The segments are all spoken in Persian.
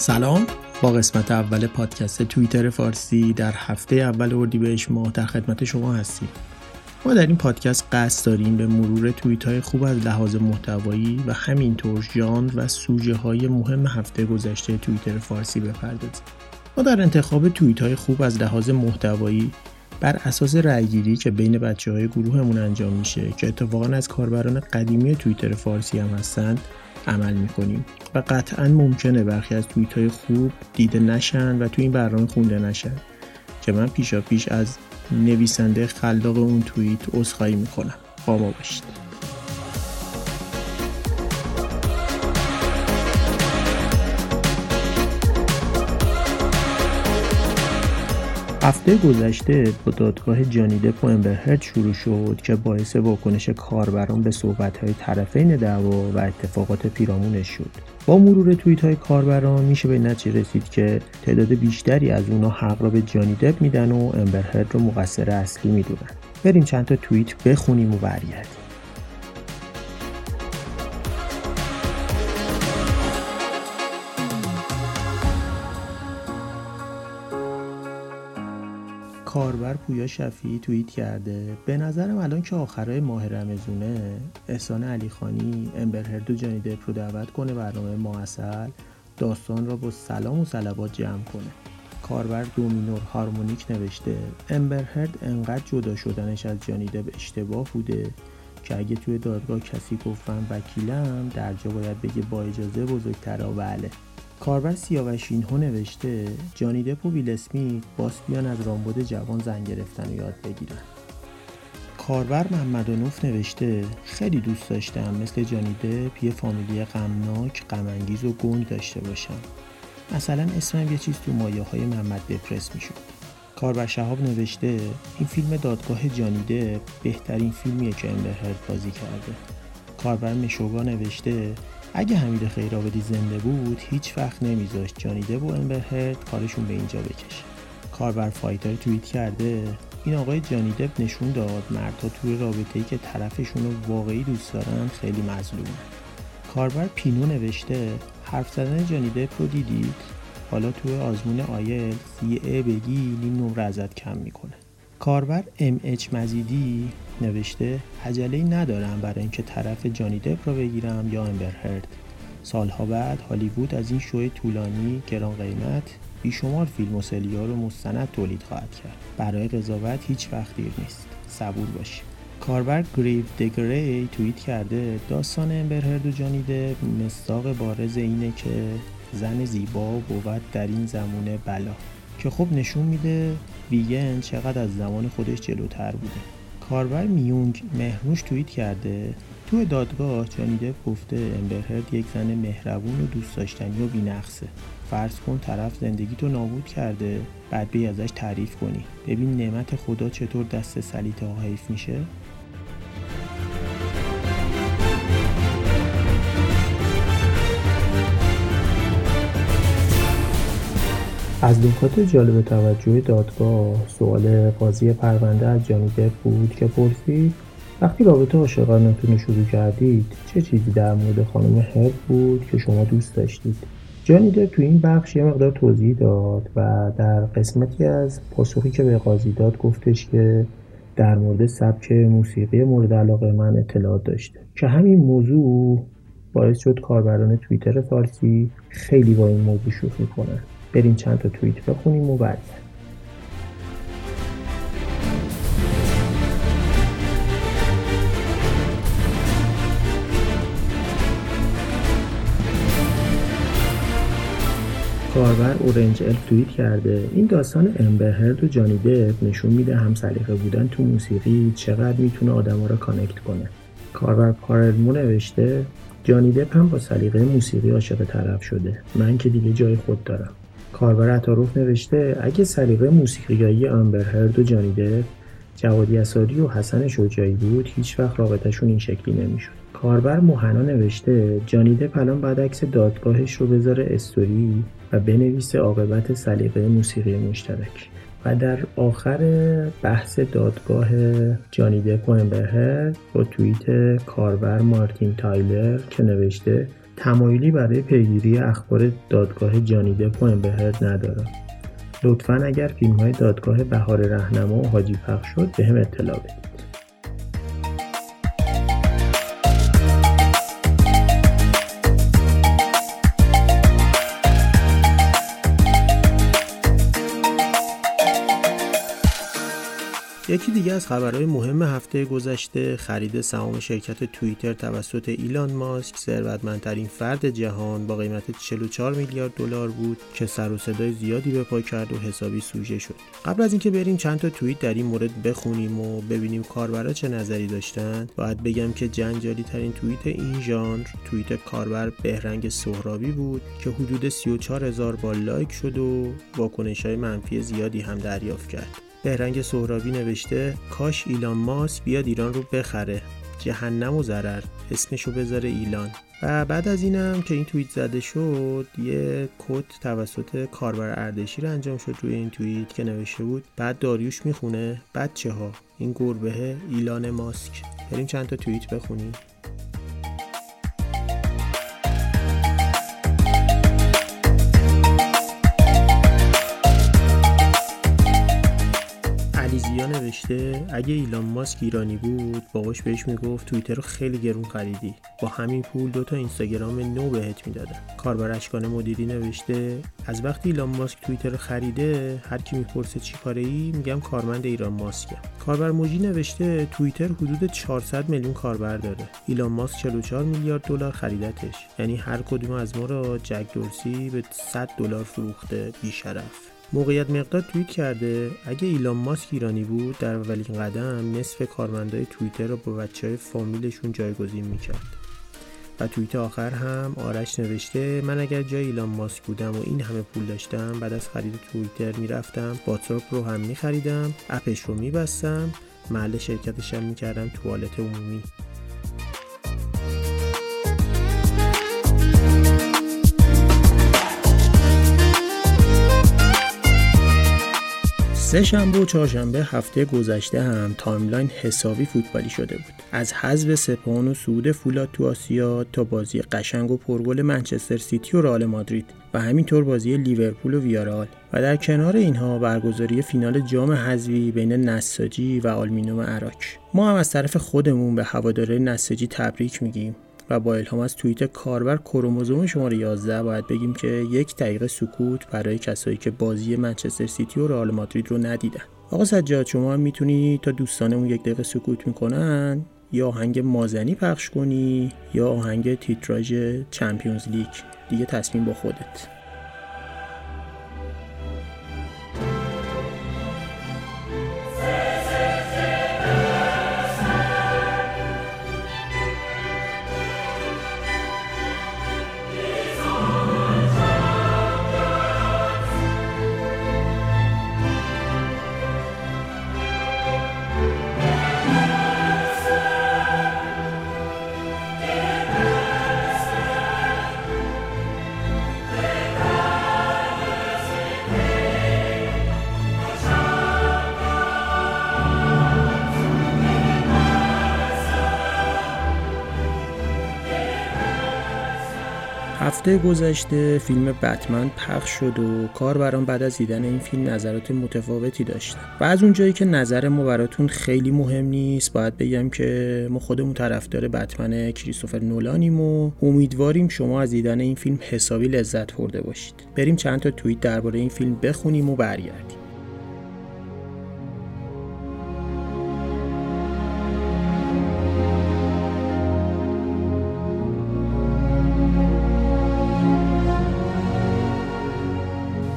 سلام، با قسمت اول پادکست توییتر فارسی در هفته اول اردیبهشت ماه در خدمت شما هستیم. ما در این پادکست قصد داریم به مرور توییت‌های خوب از لحاظ محتوایی و همینطور ژانر و سوژه‌های مهم هفته گذشته توییتر فارسی بپردازیم. ما در انتخاب توییت‌های خوب از لحاظ محتوایی بر اساس رأی‌گیری که بین بچه‌های گروهمون انجام میشه که اتفاقاً از کاربران قدیمی توییتر فارسی هم هستند عمل می‌کنیم و قطعاً ممکنه برخی از توییت‌های خوب دیده نشن و تو این برنامه خونده نشن که من پیشاپیش از نویسنده خلاق اون توییت عذرخواهی می‌کنم. با ما باشید. هفته گذشته با دادگاه جانی دپ و امبر هرد شروع شد که باعث واکنش کاربران به صحبت‌های طرفین دعوا و اتفاقات پیرامونش شد. با مرور توییت‌های کاربران میشه به نتیجه رسید که تعداد بیشتری از اونا حق را به جانی دپ میدن و امبر هرد رو مقصر اصلی میدونن. بریم چند تا توییت بخونیم و برگردیم. کاربر پویا شفیعی توییت کرده به نظرم الان که آخرای ماه رمضونه احسان علیخانی امبر هرد و جانی دپ رو دعوت کنه برنامه مااصل داستان را با سلام و صلوات جمع کنه. کاربر دومینور هارمونیک نوشته امبر هرد انقدر جدا شدنش از جانی دپ اشتباه بوده که اگه توی دادگاه کسی گفتن وکیلم در جا باید بگه با اجازه بزرگترا بله. کاربر سیاوشین ها نوشته جانی دپ و ویل اسمیت باس بیان از رامبد جوان زن گرفتن و یاد بگیرن. کاربر محمدانوف نوشته خیلی دوست داشتم مثل جانی دپ یه فامیلی غمناک، غم‌انگیز و گنگ داشته باشم. مثلا اسمم یه چیز تو مایه های محمد بپرس میشد. کاربر شهاب نوشته این فیلم دادگاه جانی دپ بهترین فیلمیه که امبر هرد بازی کرده. کاربر مشوگا نوشته اگه حمید خیرآبادی زنده بود هیچ وقت نمیذاشت جانی دپ و امبر هرد کارشون به اینجا بکشه. کاربر فایتر توییت کرده این آقای جانی دپ نشون داد مردها توی رابطه‌ای که طرفشون رو واقعی دوست دارن خیلی مظلومن. کاربر پینو نوشته حرف زدن جانی دپ رو دیدید؟ حالا توی آزمون آیلتس یه بگی نیم نمره ازت کم میکنه. کاربر MH مزیدی نوشته عجله‌ای ندارم برای اینکه طرف جانی دپ رو بگیرم یا امبر هرد. سالها بعد هالیوود از این شوی طولانی گران قیمت بیشمار فیلم و سریال رو مستند تولید خواهد کرد. برای قضاوت هیچ وقت دیر نیست. صبور باشید. کاربر گریو دگری توییت کرده داستان امبر هرد و جانی دپ مصداق بارز اینه که زن زیبا بود در این زمونه بلا، که خب نشون میده ویگن چقدر از زمان خودش جلوتر بوده. کاربر میونگ مهرنوش توییت کرده تو دادگاه جانی دپ گفته امبر هرد یک زن مهربون و دوست داشتنی و بی‌نقصه. فرض کن طرف زندگیتو نابود کرده بعد بی ازش تعریف کنی، ببین نعمت خدا چطور دست سلیطه ها حیف میشه. از نکات جالب توجه دادگاه سوال قاضی پرونده از جانی دپ بود که پرسید وقتی رابطه عاشقانه‌تون رو شروع کردید چه چیزی در مورد خانم هرد بود که شما دوست داشتید؟ جانی دپ تو این بخش یه مقدار توضیح داد و در قسمتی از پاسخی که به قاضی داد گفتش که در مورد سبک موسیقی مورد علاقه من اطلاعات داشته، که همین موضوع باعث شد کاربران توییتر فارسی خیلی با این موضوع شوخی کنن. بریم چند تا توییت بخونیم و برگردیم. کاربر اورنج الف توییت کرده این داستان امبر هرد و جانی دپ نشون میده هم سلیقه بودن تو موسیقی چقدر میتونه آدما رو کانکت کنه. کاربر پارلمو نوشته جانی دپ هم با سلیقه موسیقی عاشق طرف شده، من که دیگه جای خود دارم. کاربر عطاروف نوشته اگه سلیقه موسیقیایی امبر هرد و جانی دپ جوادی اساری و حسن شجاعی بود هیچ وقت رابطه‌شون این شکلی نمیشد. کاربر موهنا نوشته جانی دپ الان بعد عکس دادگاهش رو بذاره استوری و بنویسه عاقبت سلیقه موسیقی مشترک. و در آخر بحث دادگاه جانی دپ و امبر هرد با توییت کاربر مارتین تایلر که نوشته تمایلی برای پیگیری اخبار دادگاه جانی دپ و امبر هرد ندارم. لطفاً اگر فیلم‌های دادگاه بهار رهنما و حاجی پخش شد بهم اطلاع بدید. یکی دیگه از خبرهای مهم هفته گذشته خرید سهام شرکت توییتر توسط ایلان ماسک، ثروتمندترین فرد جهان، با قیمت 44 میلیارد دلار بود که سر و صدای زیادی به پا کرد و حسابی سوژه شد. قبل از اینکه بریم چند تا توییت در این مورد بخونیم و ببینیم کاربرا چه نظری داشتن، باید بگم که جنجالی‌ترین توییت این ژانر توییت کاربر بهرنگ سهرابی بود که حدود 34,000 بار لایک شد و واکنش‌های منفی زیادی هم دریافت کرد. بهرنگ سهرابی نوشته کاش ایلان ماسک بیاد ایران رو بخره، جهنم و ضرر، اسمشو بذاره ایلان. و بعد از اینم که این توییت زده شد یه کد توسط کاربر اردشیر انجام شد روی این توییت که نوشته بود بعد داریوش میخونه بچه ها این گربه ایلان ماسک. بریم چند تا توییت بخونیم. نوشته اگه ایلان ماسک ایرانی بود باباش بهش میگفت توییتر رو خیلی گرون خریدی، با همین پول 2 تا اینستاگرام نو بهت میدادن. کاربر اشکان مدیری نوشته از وقتی ایلان ماسک توییتر رو خریده هر کی میپرسه چی کاره ای میگم کارمند ایلان ماسکم. کاربر موجی نوشته توییتر حدود 400 میلیون کاربر داره، ایلان ماسک 44 میلیارد دلار خریدتش، یعنی هر کدوم از ما را جک دورسی به 100 دلار فروخته، بی‌شرف. موقعیت مقدار توییت کرده اگه ایلان ماسک ایرانی بود در اولین قدم نصف کارمندای توییتر رو با بچهای فامیلشون جایگزین میکرد. و توییت آخر هم آرش نوشته من اگر جای ایلان ماسک بودم و این همه پول داشتم بعد از خرید توییتر میرفتم واتساپ رو هم میخریدم، اپش رو میبستم، محل شرکتش هم میکردم توالت عمومی. سه شنبه و چهارشنبه هفته گذشته هم تایملاین حسابی فوتبالی شده بود. از حذف سپاهان و صعود فولاد تو آسیا تا بازی قشنگ و پرگل منچستر سیتی و رئال مادرید و همینطور بازی لیورپول و ویارال و در کنار اینها برگزاری فینال جام حذفی بین نساجی و آلومینیوم اراک. ما هم از طرف خودمون به هوادارهای نساجی تبریک میگیم و با الهام از توییت کاربر کروموزوم شماره 11 باید بگیم که 1 دقیقه سکوت برای کسایی که بازی منچستر سیتی و رئال مادرید رو ندیدن. آقا سجاد شما هم میتونی تا دوستانمون 1 دقیقه سکوت میکنن یا آهنگ مازنی پخش کنی یا آهنگ تیتراژ چمپیونز لیگ، دیگه تصمیم با خودت. هفته گذشته فیلم بتمن پخش شد و کاربران بعد از دیدن این فیلم نظرات متفاوتی داشتن و از اونجایی که نظر ما براتون خیلی مهم نیست باید بگم که ما خودمون طرفدار بتمن کریستوفر نولانیم و امیدواریم شما از دیدن این فیلم حسابی لذت برده باشید. بریم چند تا توییت درباره این فیلم بخونیم و برگردیم.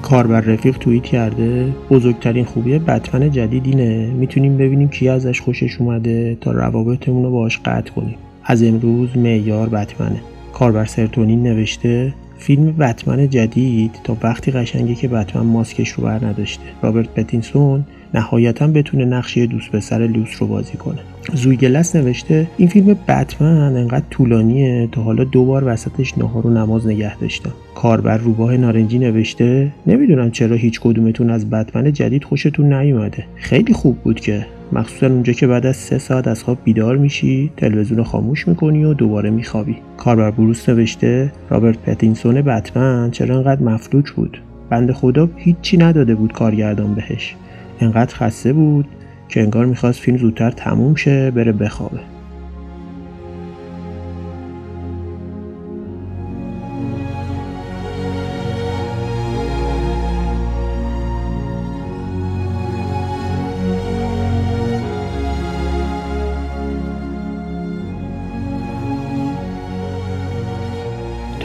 کاربر رفیق توییت کرده بزرگترین خوبی بتمن جدید اینه میتونیم ببینیم کی ازش خوشش اومده تا روابطمون رو باهاش قطع کنیم. از امروز معیار بتمنه. کاربر سرتونین نوشته فیلم بتمن جدید تا وقتی قشنگه که بتمن ماسکش رو بر نداشته، رابرت پتینسون نهایتاً بتونه نقش دوست پسر لوس رو بازی کنه. زویگلس نوشته این فیلم بتمن انقدر طولانیه تا حالا 2 بار وسطش نهار و نماز نگه داشتم. کاربر روباه نارنجی نوشته نمیدونم چرا هیچ کدومتون از بتمن جدید خوشتون نیومده، خیلی خوب بود که مخصوصا اونجا که بعد از 3 ساعت از خواب بیدار میشی، تلویزیون خاموش میکنی و دوباره میخوابی. کاربر بروس نوشته رابرت پتینسون بتمن چرا انقدر مفلوج بود؟ بنده خدا هیچی نداده بود کارگردان بهش. انقدر خسته بود که انگار میخواست فیلم زودتر تموم شه بره بخوابه.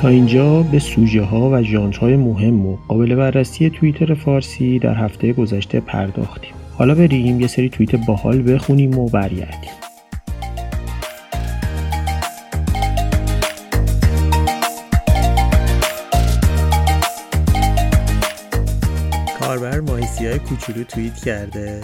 تا اینجا به سوژه ها و ژانرهای مهم و قابل بررسی توییتر فارسی در هفته گذشته پرداختیم. حالا بریم یه سری توییت باحال بخونیم و برگردیم. کاربر ماهیسی‌های کوچولو توییت کرده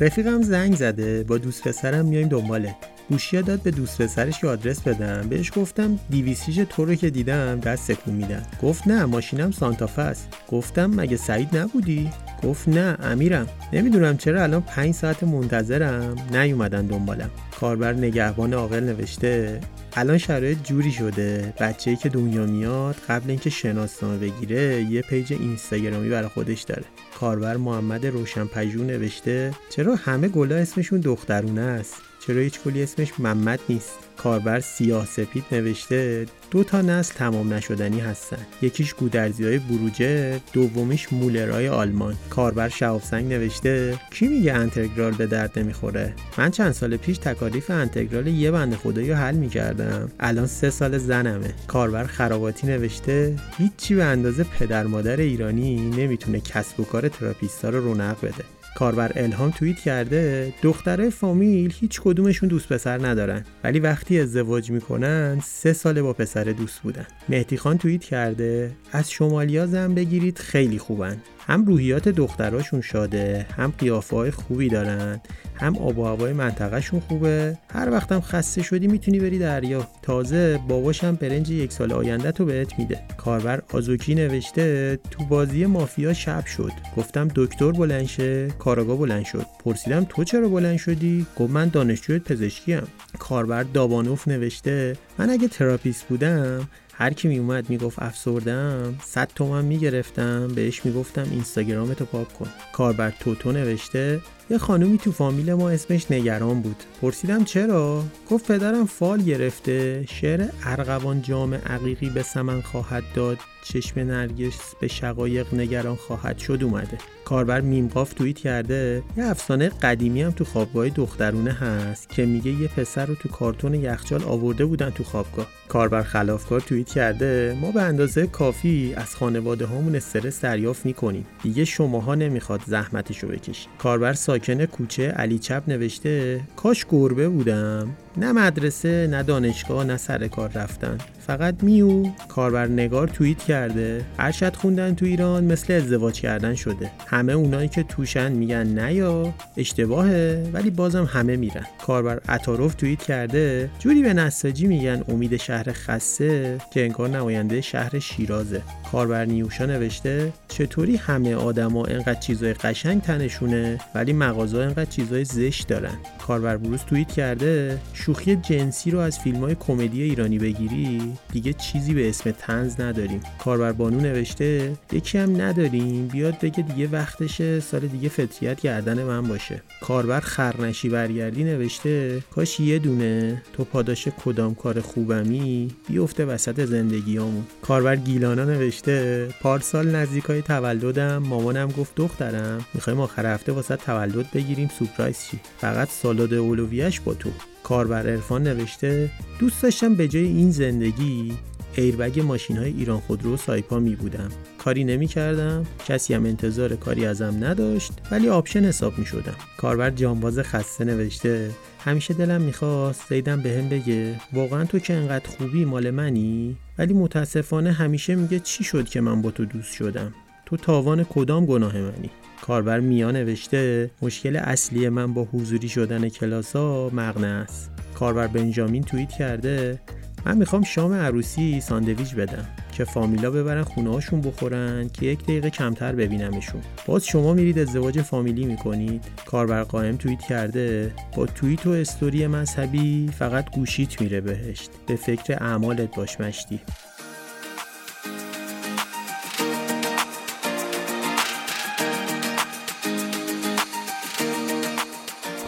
رفیقم زنگ زده با دوست پسرم میایم دنبالت. گوشی داد به دوست پسرش که آدرس بدم. بهش گفتم 200 تو رو که دیدم دست تکون میدن. گفت نه ماشینم سانتافه است. گفتم مگه سعید نبودی؟ گفت نه امیرم. نمیدونم چرا الان 5 ساعت منتظرم، نیومدن دنبالم. کاربر نگهبان عاقل نوشته الان شرایط جوری شده بچه‌ای که دنیا میاد قبل اینکه شناسنامه بگیره یه پیج اینستاگرامی برای خودش داره. کاربر محمد روشنپژوه نوشته چرا همه گلا اسمشون دخترونه است؟ چرا هیچ گلی اسمش محمد نیست؟ کاربر سیاه‌سپید نوشته دو تا نسل تمام نشدنی هستن، یکیش گودرزیای بروجه، دومیش مولرای آلمان. کاربر شهابسنگ نوشته کی میگه انتگرال به درد نمیخوره؟ من چند سال پیش تکالیف انتگرال یه بنده خدایی رو حل میکردم، الان 3 سال زنمه. کاربر خراباتی نوشته هیچی به اندازه پدر مادر ایرانی نمیتونه کسب و کار تراپیستا رو رونق بده. کاربر الهام توییت کرده دختره فامیل هیچ کدومشون دوست پسر ندارن ولی وقتی ازدواج میکنن 3 ساله با پسر دوست بودن. مهدی خان توییت کرده از شمالیا زن بگیرید خیلی خوبن، هم روحیات دختراشون شاده، هم قیافه‌های خوبی دارن، هم آب و هوای منطقه‌شون خوبه، هر وقتم خسته شدی میتونی بری دریا، تازه باباشم برنج 1 سال آینده تو بهت میده. کاربر آزوکی نوشته تو بازی مافیا شب شد، گفتم دکتر بلند شه، کاراگا بلند شد، پرسیدم تو چرا بلند شدی؟ گفت من دانشجوی پزشکی ام. کاربر دابانوف نوشته من اگه تراپیست بودم هر کی می اومد میگفت افسردم 100 تومن میگرفتم بهش میگفتم اینستاگرامتو پاک کن. کاربر توتو نوشته یه خانومی تو فامیل ما اسمش نگران بود، پرسیدم چرا؟ گفت پدرم فال گرفته، شعر ارغوان جام عقیقی به سمن خواهد داد، چشم نرگس به شقایق نگران خواهد شد اومده. کاربر میمقاف توییت کرده یه افسانه قدیمی هم تو خوابگاه دخترونه هست که میگه یه پسر رو تو کارتون یخچال آورده بودن تو خوابگاه. کاربر خلافکار توییت کرده ما به اندازه کافی از خانواده هامون استرس دریافت میکنیم، دیگه شماها نمیخواد زحمتشو بکشید. کاربر ساکن کوچه علی چپ نوشته کاش گربه بودم، نه مدرسه نه دانشگاه نه سر کار رفتن، فقط میو. کاربر نگار توییت کرده ارشد خوندن تو ایران مثل ازدواج کردن شده، همه اونایی که توشن میگن نه یا اشتباهه ولی بازم همه میرن. کاربر عطاروف توییت کرده جوری به نساجی میگن امید شهر خسته که انگار نماینده شهر شیرازه. کاربر نیوشا نوشته چطوری همه آدما اینقدر چیزای قشنگ تنشونه ولی مغازه‌ها اینقدر چیزای زشت دارن. کاربر بروز توییت کرده شوخی جنسی رو از فیلم‌های کمدی ایرانی بگیری دیگه چیزی به اسم طنز نداریم. کاربر بانو نوشته یکی هم نداریم بیاد بگه دیگه وقتشه سال دیگه فطریت گردن من باشه. کاربر خرنشی برگردی نوشته کاش یه دونه تو پاداش کدام کار خوبمی بیفته وسط زندگیامون. کاربر گیلانا نوشته پارسال نزدیکای تولدم مامانم گفت دخترم می‌خوایم آخر هفته واسه تولد بگیریم سورپرایز شی، فقط سالاد اولویه‌اش با تو. کاربر عرفان نوشته دوست داشتم به جای این زندگی ایربگ ماشین‌های ایران خودرو و سایپا می بودم، کاری نمی‌کردم، کسی هم انتظار کاری ازم نداشت ولی آپشن حساب می‌شدم. کاربر جانباز خسته نوشته همیشه دلم می‌خواست زیدم بهم بگه واقعا تو که انقدر خوبی مال منی، ولی متاسفانه همیشه میگه چی شد که من با تو دوست شدم، تو تاوان کدام گناه منی. کاربر میان نوشته مشکل اصلی من با حضوری شدن کلاس‌ها مغنه است. کاربر بنجامین توییت کرده من میخوام شام عروسی ساندویچ بدم که فامیلا ببرن خونه هاشون بخورن که یک دقیقه کمتر ببینمشون. باز شما میرید ازدواج فامیلی میکنید. کاربر قائم توییت کرده با توییت و استوری مذهبی فقط گوشیت میره بهشت. به فکر اعمالت باش مشتی.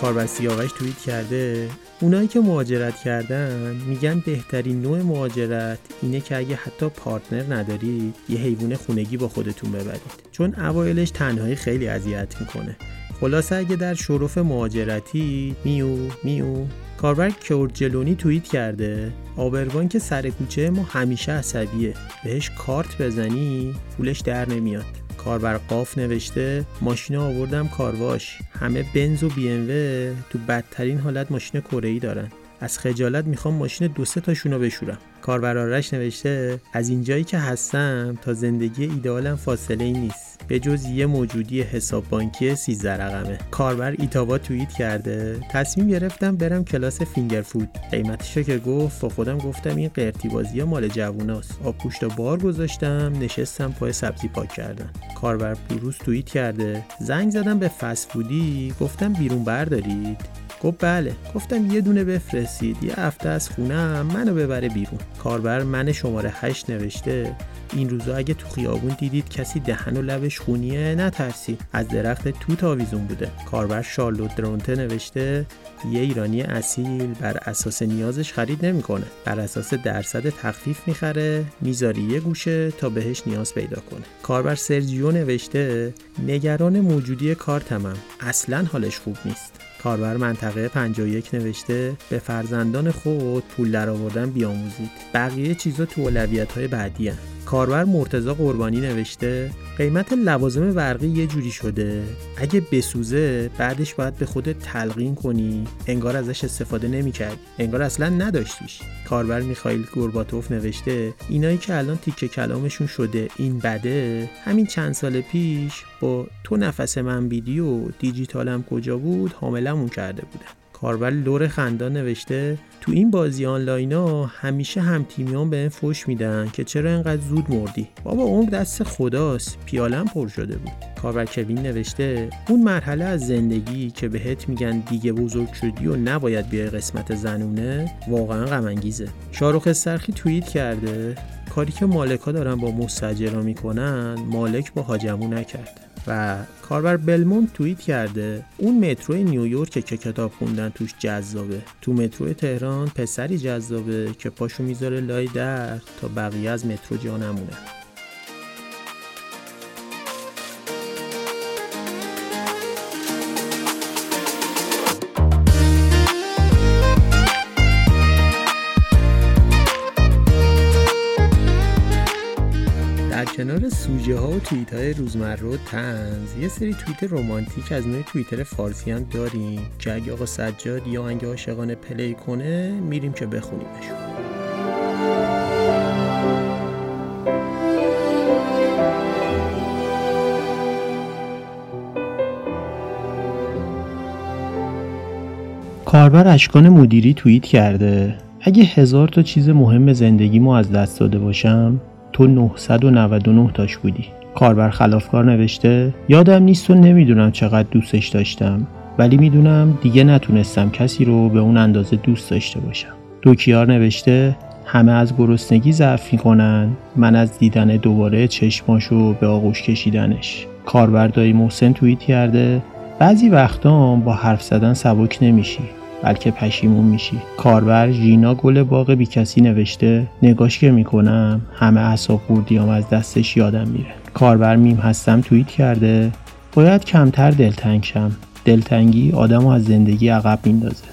کاربر سیاوش توییت کرده اونایی که مهاجرت کردن میگن بهترین نوع مهاجرت اینه که اگه حتی پارتنر نداری یه حیوان خونگی با خودتون ببرید، چون اوایلش تنهایی خیلی اذیت میکنه. خلاصه اگه در شرف مهاجرتی میو کاربر کورجلونی توییت کرده آبروان که سر کوچه ما همیشه عصبیه، بهش کارت بزنی پولش در نمیاد. کاربر قاف نوشته ماشین آوردم کارواش، همه بنز و بی ام و تو بدترین حالت ماشین کره‌ای دارن، از خجالت میخوام ماشین 2-3 تاشونو بشورم. کاربر آرش نوشته از اینجایی که هستم تا زندگی ایدئالم فاصله ای نیست به جز یه موجودی حساب بانکی 13 رقمه. کاربر ایتاوا توییت کرده تصمیم گرفتم برم کلاس فینگر فود، قیمتشو که گفت با خودم گفتم این قرتی بازی مال جووناست، آبگوشت بار گذاشتم نشستم پای سبزی پاک کردن. کاربر بروز توییت کرده زنگ زدم به فست فودی گفتم بیرون بردارید، گفت بله، گفتم یه دونه بفرستید یه هفته از خونم منو ببره بیرون. کاربر من شماره 8 نوشته این روزا اگه تو خیابون دیدید کسی دهن و لبش خونیه نترسید، از درخت توت آویزون بوده. کاربر شارلوت درونته نوشته یه ایرانی اصیل بر اساس نیازش خرید نمیکنه، بر اساس درصد تخفیف میخره، میذاری یه گوشه تا بهش نیاز پیدا کنه. کاربر سرجیو نوشته نگران موجودی کارتمم، اصلا حالش خوب نیست. کاربر منطقه 51 نوشته به فرزندان خود پول درآوردن بیاموزید، بقیه چیزا تو اولویت‌های بعدی هست. کاربر مرتضی قربانی نوشته قیمت لوازم برقی یه جوری شده اگه بسوزه بعدش باید به خودت تلقین کنی، انگار ازش استفاده نمی‌کردی، انگار اصلا نداشتیش. کاربر میخائیل گورباتوف نوشته اینایی که الان تیکه کلامشون شده این بده، همین چند سال پیش با تو نفس من ویدیو دیجیتالم کجا بود حاملمون کرده بودن. کاربر لور خندان نوشته تو این بازی آنلاینا همیشه هم تیمیان به این فوش میدن که چرا اینقدر زود مردی، بابا عمر دست خداست، پیالم پر شده بود. کاربر کوین نوشته اون مرحله از زندگی که بهت میگن دیگه بزرگ شدی و نباید بیای قسمت زنونه واقعا غم انگیزه. شاروخ سرخی توییت کرده کاری که مالکا دارن با مستاجرا میکنن مالک با حاجمو نکرد. و کاربر بلموند توییت کرده اون مترو نیویورک که کتاب خوندن توش جذابه، تو مترو تهران پسری جذابه که پاشو میذاره لای در تا بقیه از مترو جا نمونه. کنار سوژه ها و توییت های روزمره و طنز یه سری توییت رمانتیک از نوع توییتر فارسی هم داریم که اگه آقا سجاد یا آهنگ عاشقانه پلی کنه میریم که بخونیمشون. کاربر اشکان مدیری توییت کرده اگه 1000 تا چیز مهم زندگیمو از دست داده باشم تو 999 تاش بودی. کاربر خلافکار نوشته یادم نیست و نمیدونم چقدر دوستش داشتم، ولی میدونم دیگه نتونستم کسی رو به اون اندازه دوست داشته باشم. دوکیار نوشته همه از گرسنگی ضعف میکنن، من از دیدن دوباره چشماشو به آغوش کشیدنش. کاربر دایی محسن توییت کرده بعضی وقتا با حرف زدن سبک نمیشی بلکه پشیمون میشی. کاربر ژینا گل باغ بی کسی نوشته نگاش که میکنم همه اعصاب خوردیام از دستش یادم میره. کاربر میم هستم توییت کرده باید کمتر دلتنگ شم، دلتنگی آدمو از زندگی عقب میندازه.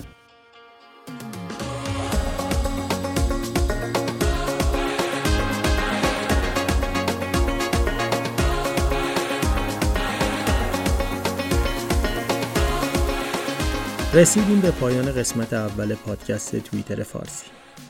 رسیدیم به پایان قسمت اول پادکست توییتر فارسی.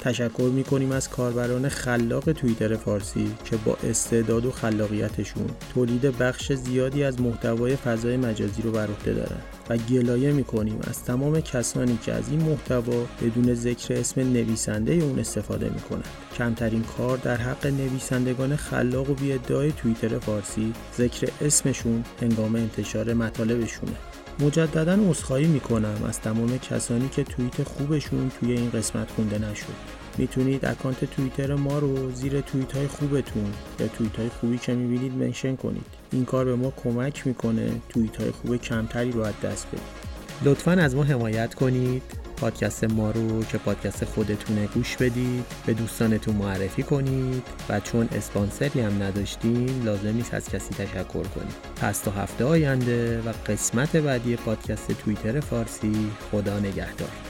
تشکر می‌کنیم از کاربران خلاق توییتر فارسی که با استعداد و خلاقیتشون تولید بخش زیادی از محتوای فضای مجازی رو بر عهده دارن و گلایه می‌کنیم از تمام کسانی که از این محتوا بدون ذکر اسم نویسنده اون استفاده می‌کنند. کمترین کار در حق نویسندگان خلاق و بی‌ادعای توییتر فارسی ذکر اسمشون هنگام انتشار مطالبشونه. مجدداً عذرخواهی میکنم از تمام کسانی که توییت خوبشون توی این قسمت خونده نشد. میتونید اکانت توییتر ما رو زیر توییت‌های خوبتون یا توییت‌های خوبی که میبینید منشن کنید. این کار به ما کمک میکنه توییت‌های خوب کمتری رو از دست بدید. لطفاً از ما حمایت کنید. پادکست ما رو که پادکست خودتونه گوش بدید، به دوستانتون معرفی کنید و چون اسپانسری هم نداشتیم لازم نیست از کسی تشکر کنید. پس تا هفته آینده و قسمت بعدی پادکست توییتر فارسی، خدا نگهدار.